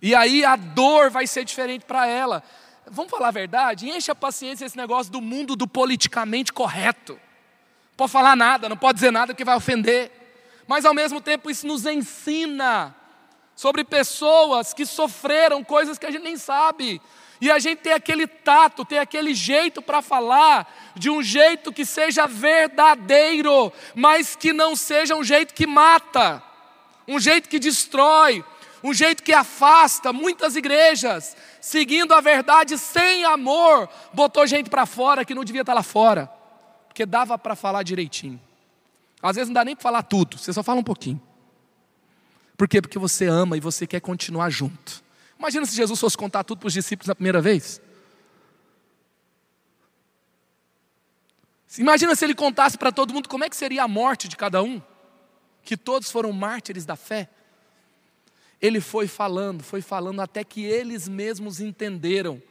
E aí a dor vai ser diferente para ela. Vamos falar a verdade? Enche a paciência esse negócio do mundo do politicamente correto. Não pode falar nada, não pode dizer nada que vai ofender. Mas ao mesmo tempo isso nos ensina sobre pessoas que sofreram coisas que a gente nem sabe. E a gente tem aquele tato, tem aquele jeito para falar, de um jeito que seja verdadeiro, mas que não seja um jeito que mata, um jeito que destrói, um jeito que afasta. Muitas igrejas, seguindo a verdade sem amor, botou gente para fora que não devia estar lá fora. porque dava para falar direitinho. Às vezes não dá nem para falar tudo, você só fala um pouquinho. Por quê? Porque você ama e você quer continuar junto. Imagina se Jesus fosse contar tudo para os discípulos na primeira vez. Imagina se ele contasse para todo mundo como é que seria a morte de cada um. Que todos foram mártires da fé. Ele foi falando, foi falando até que eles mesmos entenderam.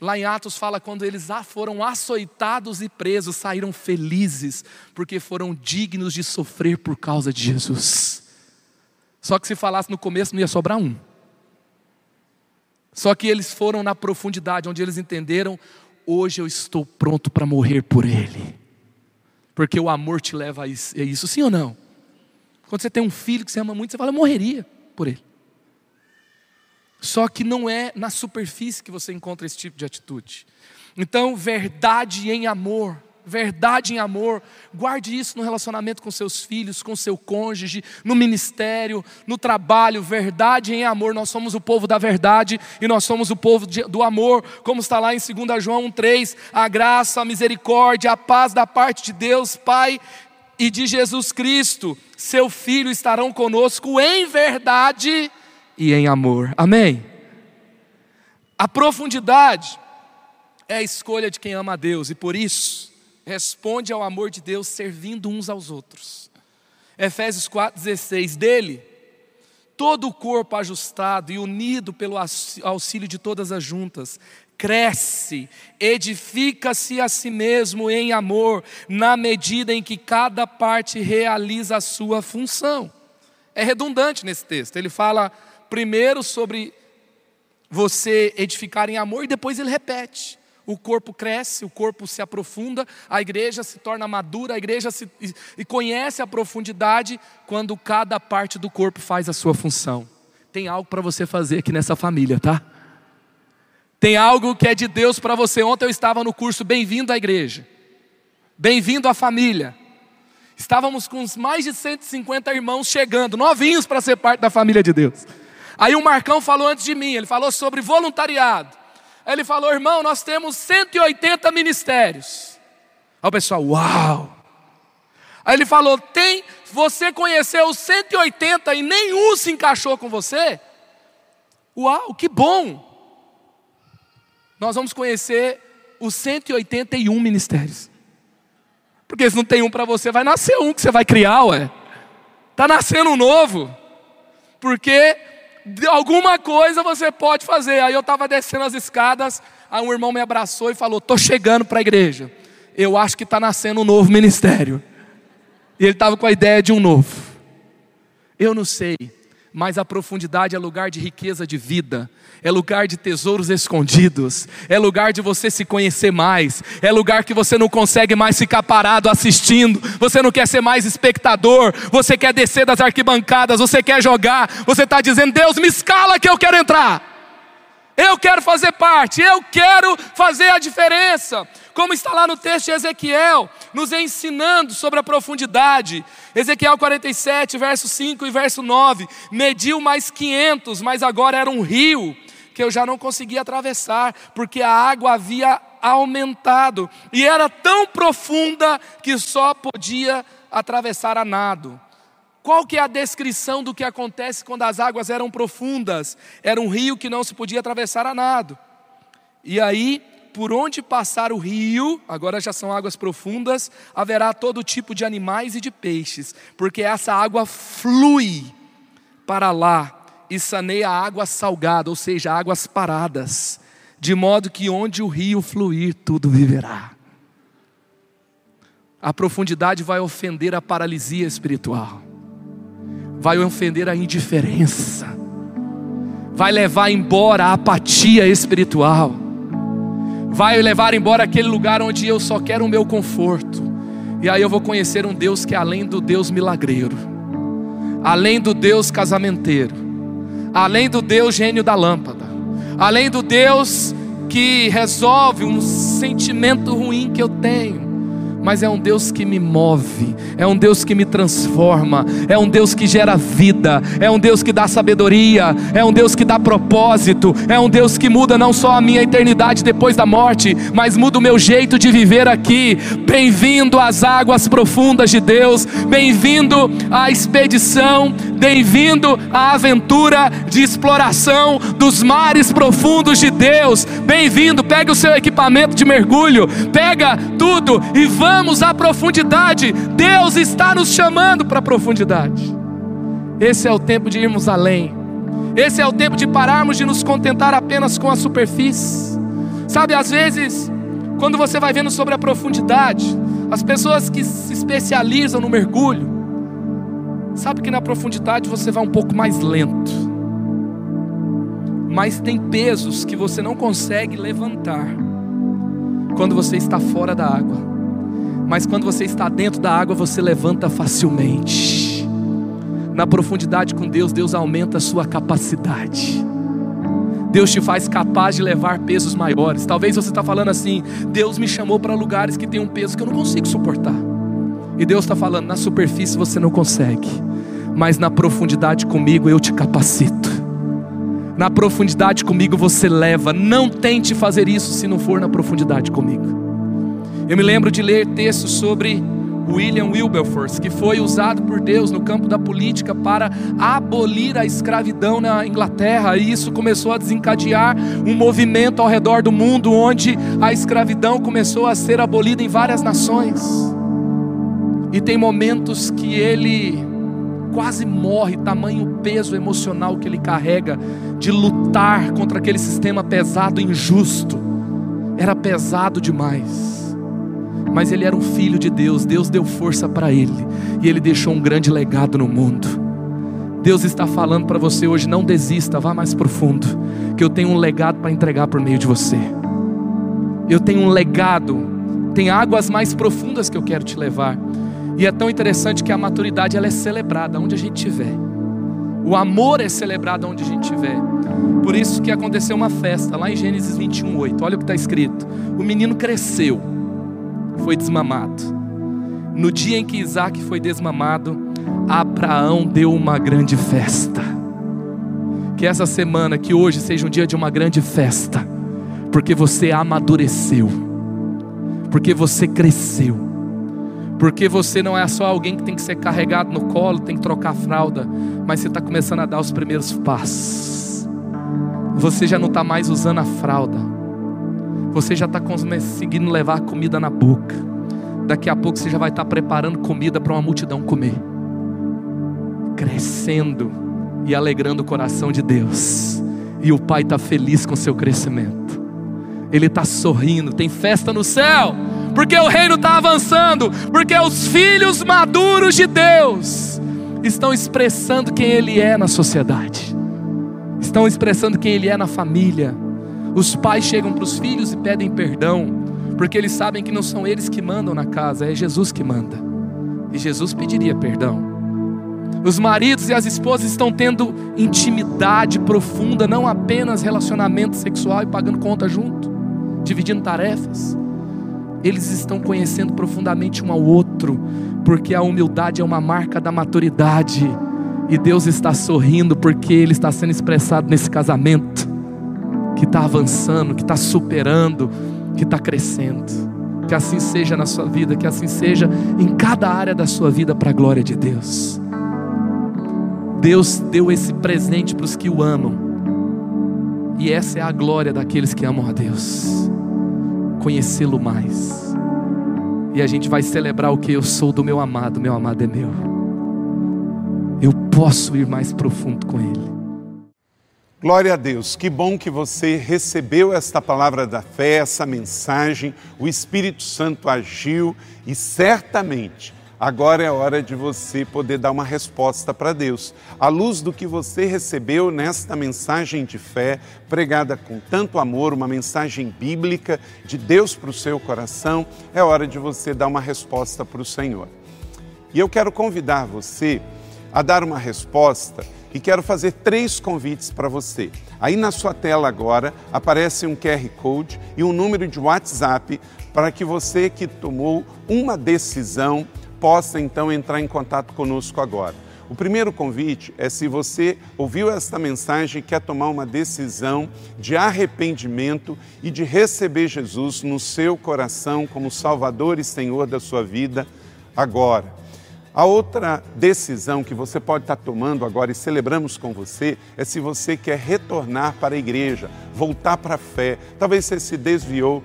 Lá em Atos fala quando eles foram açoitados e presos, saíram felizes, porque foram dignos de sofrer por causa de Jesus. Só que se falasse no começo não ia sobrar um. Só que eles foram na profundidade, onde eles entenderam, hoje eu estou pronto para morrer por Ele. Porque o amor te leva a isso, sim ou não? Quando você tem um filho que você ama muito, você fala, eu morreria por ele. Só que não é na superfície que você encontra esse tipo de atitude. Então, verdade em amor, verdade em amor, guarde isso no relacionamento com seus filhos, com seu cônjuge, no ministério, no trabalho, verdade em amor. Nós somos o povo da verdade e nós somos o povo do amor, como está lá em dois João um, três, a graça, a misericórdia, a paz da parte de Deus, Pai, e de Jesus Cristo, seu Filho, estarão conosco em verdade e em amor. Amém? A profundidade é a escolha de quem ama a Deus. E por isso, responde ao amor de Deus servindo uns aos outros. Efésios quatro, dezesseis. Dele, todo o corpo ajustado e unido pelo auxílio de todas as juntas, cresce, edifica-se a si mesmo em amor, na medida em que cada parte realiza a sua função. É redundante nesse texto. Ele fala primeiro sobre você edificar em amor e depois ele repete. O corpo cresce, o corpo se aprofunda, a igreja se torna madura, a igreja se, e conhece a profundidade quando cada parte do corpo faz a sua função. Tem algo para você fazer aqui nessa família, tá? Tem algo que é de Deus para você. Ontem eu estava no curso Bem-vindo à Igreja. Bem-vindo à família. Estávamos com mais de cento e cinquenta irmãos chegando, novinhos para ser parte da família de Deus. Aí o Marcão falou antes de mim, ele falou sobre voluntariado. Aí ele falou, irmão, nós temos cento e oitenta ministérios. Aí o pessoal, uau! Aí ele falou, tem, você conheceu cento e oitenta e nenhum se encaixou com você? Uau, que bom! Nós vamos conhecer os cento e oitenta e um ministérios. Porque se não tem um para você, vai nascer um que você vai criar, ué. Está nascendo um novo. Porque alguma coisa você pode fazer. Aí eu estava descendo as escadas, aí um irmão me abraçou e falou, estou chegando para a igreja. Eu acho que está nascendo um novo ministério. E ele estava com a ideia de um novo. Eu não sei. Mas a profundidade é lugar de riqueza de vida, é lugar de tesouros escondidos, é lugar de você se conhecer mais, é lugar que você não consegue mais ficar parado assistindo, você não quer ser mais espectador, você quer descer das arquibancadas, você quer jogar, você está dizendo, Deus, me escala que eu quero entrar. Eu quero fazer parte, eu quero fazer a diferença. Como está lá no texto de Ezequiel, nos ensinando sobre a profundidade. Ezequiel quarenta e sete, verso cinco e verso nove. Mediu mais quinhentos, mas agora era um rio que eu já não conseguia atravessar, porque a água havia aumentado. E era tão profunda que só podia atravessar a nado. Qual que é a descrição do que acontece quando as águas eram profundas? Era um rio que não se podia atravessar a nado. E aí, por onde passar o rio, agora já são águas profundas, haverá todo tipo de animais e de peixes, porque essa água flui para lá e saneia a água salgada, ou seja, águas paradas, de modo que onde o rio fluir, tudo viverá. A profundidade vai ofender a paralisia espiritual. Vai ofender a indiferença, vai levar embora a apatia espiritual, vai levar embora aquele lugar onde eu só quero o meu conforto, e aí eu vou conhecer um Deus que é além do Deus milagreiro, além do Deus casamenteiro, além do Deus gênio da lâmpada, além do Deus que resolve um sentimento ruim que eu tenho, mas é um Deus que me move, é um Deus que me transforma, é um Deus que gera vida, é um Deus que dá sabedoria, é um Deus que dá propósito, é um Deus que muda não só a minha eternidade depois da morte, mas muda o meu jeito de viver aqui. Bem-vindo às águas profundas de Deus, bem-vindo à expedição, bem-vindo à aventura de exploração dos mares profundos de Deus. Bem-vindo, pega o seu equipamento de mergulho, pega tudo e vamos à profundidade. Deus está nos chamando para a profundidade. Esse é o tempo de irmos além. Esse é o tempo de pararmos de nos contentar apenas com a superfície. Sabe, às vezes, quando você vai vendo sobre a profundidade, as pessoas que se especializam no mergulho, sabe que na profundidade você vai um pouco mais lento, mas tem pesos que você não consegue levantar quando você está fora da água, mas quando você está dentro da água você levanta facilmente. Na profundidade com Deus, Deus aumenta a sua capacidade. Deus te faz capaz de levar pesos maiores. Talvez você está falando assim: Deus me chamou para lugares que tem um peso que eu não consigo suportar. E Deus está falando: na superfície você não consegue, mas na profundidade comigo eu te capacito. Na profundidade comigo você leva. Não tente fazer isso se não for na profundidade comigo. Eu me lembro de ler textos sobre William Wilberforce, que foi usado por Deus no campo da política para abolir a escravidão na Inglaterra, e isso começou a desencadear um movimento ao redor do mundo, onde a escravidão começou a ser abolida em várias nações. E tem momentos que ele quase morre, tamanho peso emocional que ele carrega de lutar contra aquele sistema pesado e injusto. Era pesado demais, mas ele era um filho de Deus. Deus deu força para ele, e ele deixou um grande legado no mundo. Deus está falando para você hoje: não desista, vá mais profundo, que eu tenho um legado para entregar por meio de você. Eu tenho um legado, tem águas mais profundas que eu quero te levar. E é tão interessante que a maturidade, ela é celebrada onde a gente estiver. O amor é celebrado onde a gente estiver. Por isso que aconteceu uma festa lá em Gênesis vinte e um, oito. Olha o que está escrito: o menino cresceu, foi desmamado. No dia em que Isaac foi desmamado, Abraão deu uma grande festa. Que essa semana, que hoje seja um dia de uma grande festa, porque você amadureceu, porque você cresceu, porque você não é só alguém que tem que ser carregado no colo, tem que trocar a fralda, mas você está começando a dar os primeiros passos. Você já não está mais usando a fralda, você já está conseguindo levar comida na boca. Daqui a pouco você já vai estar preparando comida para uma multidão comer. Crescendo e alegrando o coração de Deus. E o Pai está feliz com o seu crescimento. Ele está sorrindo. Tem festa no céu, porque o reino está avançando, porque os filhos maduros de Deus estão expressando quem Ele é na sociedade, estão expressando quem Ele é na família. Os pais chegam para os filhos e pedem perdão, porque eles sabem que não são eles que mandam na casa, é Jesus que manda. E Jesus pediria perdão. Os maridos e as esposas estão tendo intimidade profunda, não apenas relacionamento sexual e pagando conta junto, dividindo tarefas. Eles estão conhecendo profundamente um ao outro, porque a humildade é uma marca da maturidade. E Deus está sorrindo porque Ele está sendo expressado nesse casamento que está avançando, que está superando, que está crescendo. Que assim seja na sua vida, que assim seja em cada área da sua vida, para a glória de Deus. Deus deu esse presente para os que o amam, e essa é a glória daqueles que amam a Deus: conhecê-lo mais. E a gente vai celebrar o que eu sou do meu amado, meu amado é meu. Eu posso ir mais profundo com Ele. Glória a Deus, que bom que você recebeu esta palavra da fé, essa mensagem. O Espírito Santo agiu e certamente agora é a hora de você poder dar uma resposta para Deus. À luz do que você recebeu nesta mensagem de fé, pregada com tanto amor, uma mensagem bíblica de Deus para o seu coração, é hora de você dar uma resposta para o Senhor. E eu quero convidar você a dar uma resposta E quero fazer três convites para você. Aí na sua tela agora aparece um Q R Code e um número de WhatsApp para que você que tomou uma decisão possa então entrar em contato conosco agora. O primeiro convite é se você ouviu esta mensagem e quer tomar uma decisão de arrependimento e de receber Jesus no seu coração como Salvador e Senhor da sua vida agora. A outra decisão que você pode estar tomando agora e celebramos com você é se você quer retornar para a igreja, voltar para a fé. Talvez você se desviou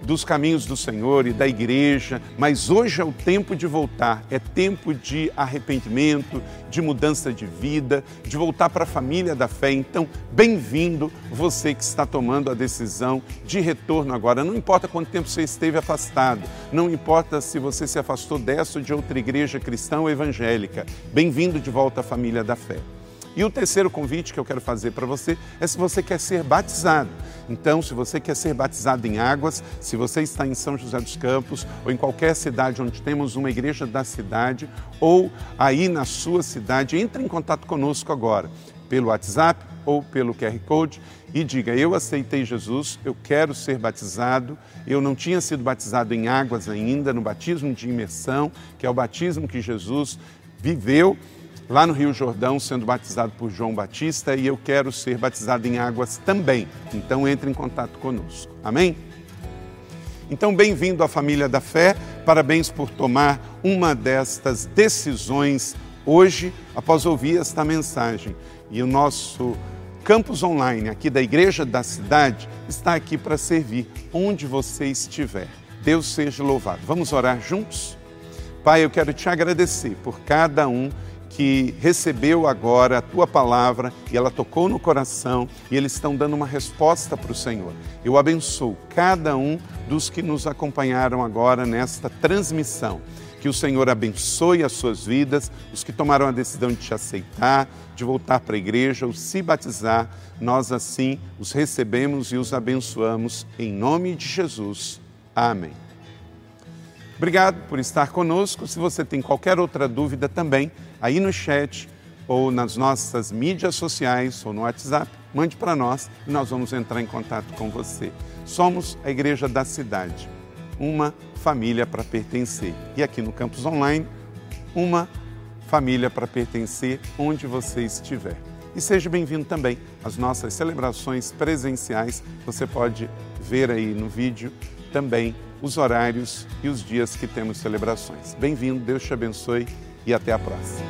dos caminhos do Senhor e da igreja, mas hoje é o tempo de voltar, é tempo de arrependimento, de mudança de vida, de voltar para a família da fé. Então, bem-vindo você que está tomando a decisão de retorno agora. Não importa quanto tempo você esteve afastado, não importa se você se afastou dessa ou de outra igreja cristã ou evangélica. Bem-vindo de volta à família da fé. E o terceiro convite que eu quero fazer para você é se você quer ser batizado. Então, se você quer ser batizado em águas, se você está em São José dos Campos ou em qualquer cidade onde temos uma Igreja da Cidade ou aí na sua cidade, entre em contato conosco agora pelo WhatsApp ou pelo Q R Code e diga: eu aceitei Jesus, eu quero ser batizado, eu não tinha sido batizado em águas ainda, no batismo de imersão, que é o batismo que Jesus viveu lá no Rio Jordão, sendo batizado por João Batista, e eu quero ser batizado em águas também. Então, entre em contato conosco. Amém? Então, bem-vindo à família da fé. Parabéns por tomar uma destas decisões hoje, após ouvir esta mensagem. E o nosso campus online aqui da Igreja da Cidade está aqui para servir onde você estiver. Deus seja louvado. Vamos orar juntos? Pai, eu quero te agradecer por cada um que recebeu agora a Tua palavra e ela tocou no coração e eles estão dando uma resposta para o Senhor. Eu abençoo cada um dos que nos acompanharam agora nesta transmissão. Que o Senhor abençoe as suas vidas, os que tomaram a decisão de te aceitar, de voltar para a igreja ou se batizar. Nós assim os recebemos e os abençoamos em nome de Jesus. Amém. Obrigado por estar conosco. Se você tem qualquer outra dúvida também, aí no chat ou nas nossas mídias sociais ou no WhatsApp, mande para nós e nós vamos entrar em contato com você. Somos a Igreja da Cidade, uma família para pertencer. E aqui no Campus Online, uma família para pertencer onde você estiver. E seja bem-vindo também às nossas celebrações presenciais. Você pode ver aí no vídeo também os horários e os dias que temos celebrações. Bem-vindo, Deus te abençoe e até a próxima.